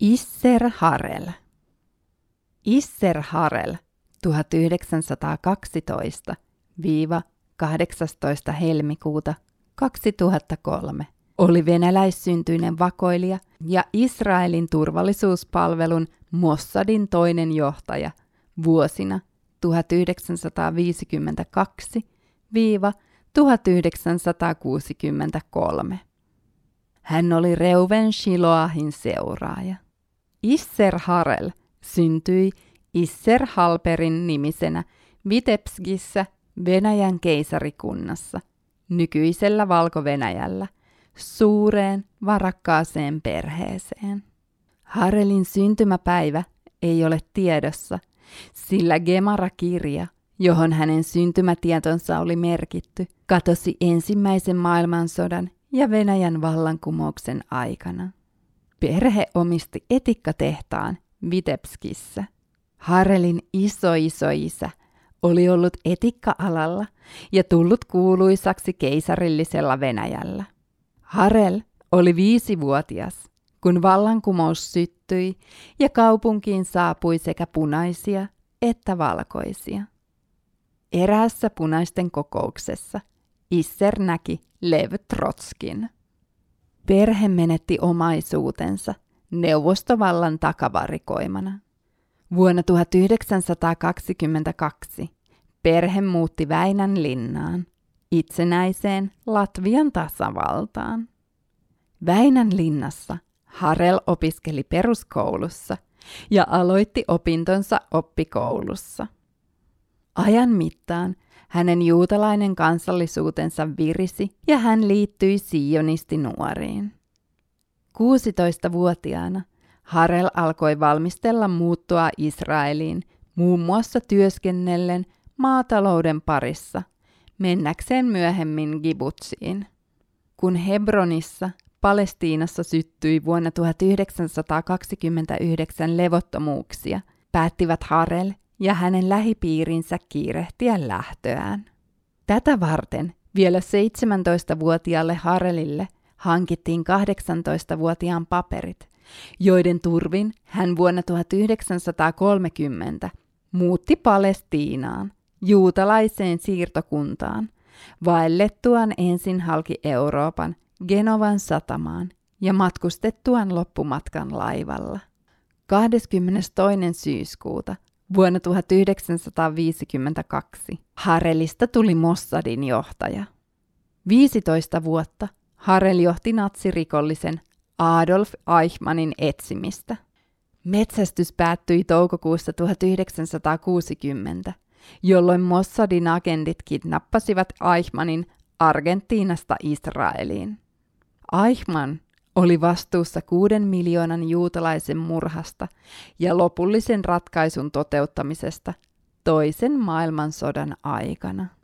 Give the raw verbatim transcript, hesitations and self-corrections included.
Isser Harel. Isser Harel tuhatyhdeksänsataakaksitoista–kahdeksastoista helmikuuta kaksituhattakolme oli venäläissyntyinen vakoilija ja Israelin turvallisuuspalvelun Mossadin toinen johtaja vuosina tuhatyhdeksänsataaviisikymmentäkaksi–tuhatyhdeksänsataakuusikymmentäkolme. Hän oli Reuven Shiloahin seuraaja. Isser Harel syntyi Isser Halperin nimisenä Vitebskissä Venäjän keisarikunnassa, nykyisellä Valko-Venäjällä, suureen varakkaaseen perheeseen. Harelin syntymäpäivä ei ole tiedossa, sillä Gemara-kirja, johon hänen syntymätietonsa oli merkitty, katosi ensimmäisen maailmansodan ja Venäjän vallankumouksen aikana. Perhe omisti etikkatehtaan Vitebskissä. Harelin isoisoisä oli ollut etikka-alalla ja tullut kuuluisaksi keisarillisella Venäjällä. Harel oli viisivuotias, kun vallankumous syttyi ja kaupunkiin saapui sekä punaisia että valkoisia. Eräässä punaisten kokouksessa Isser näki Lev Trotskin. Perhe menetti omaisuutensa neuvostovallan takavarikoimana. Vuonna tuhatyhdeksänsataakaksikymmentäkaksi perhe muutti Väinän linnaan, itsenäiseen Latvian tasavaltaan. Väinän linnassa Harel opiskeli peruskoulussa ja aloitti opintonsa oppikoulussa. Ajan mittaan hänen juutalainen kansallisuutensa virisi ja hän liittyi sionistinuoriin. kuusitoistavuotiaana Harel alkoi valmistella muuttoa Israeliin muun muassa työskennellen maatalouden parissa, mennäkseen myöhemmin Gibutsiin. Kun Hebronissa, Palestiinassa syttyi vuonna tuhatyhdeksänsataakaksikymmentäyhdeksän levottomuuksia, päättivät Harel ja hänen lähipiirinsä kiirehtiä lähtöään. Tätä varten vielä seitsemäntoistavuotiaalle Harelille hankittiin kahdeksantoistavuotiaan paperit, joiden turvin hän vuonna tuhatyhdeksänsataakolmekymmentä muutti Palestiinaan, juutalaiseen siirtokuntaan, vaellettuaan ensin halki Euroopan Genovan satamaan ja matkustettuaan loppumatkan laivalla. kahdeskymmenestoinen syyskuuta vuonna tuhatyhdeksänsataaviisikymmentäkaksi Harelista tuli Mossadin johtaja. viisitoista vuotta Harel johti natsirikollisen Adolf Eichmannin etsimistä. Metsästys päättyi toukokuussa tuhatyhdeksänsataakuusikymmentä, jolloin Mossadin agentit kidnappasivat Eichmannin Argentiinasta Israeliin. Eichmann oli vastuussa kuuden miljoonan juutalaisen murhasta ja lopullisen ratkaisun toteuttamisesta toisen maailmansodan aikana.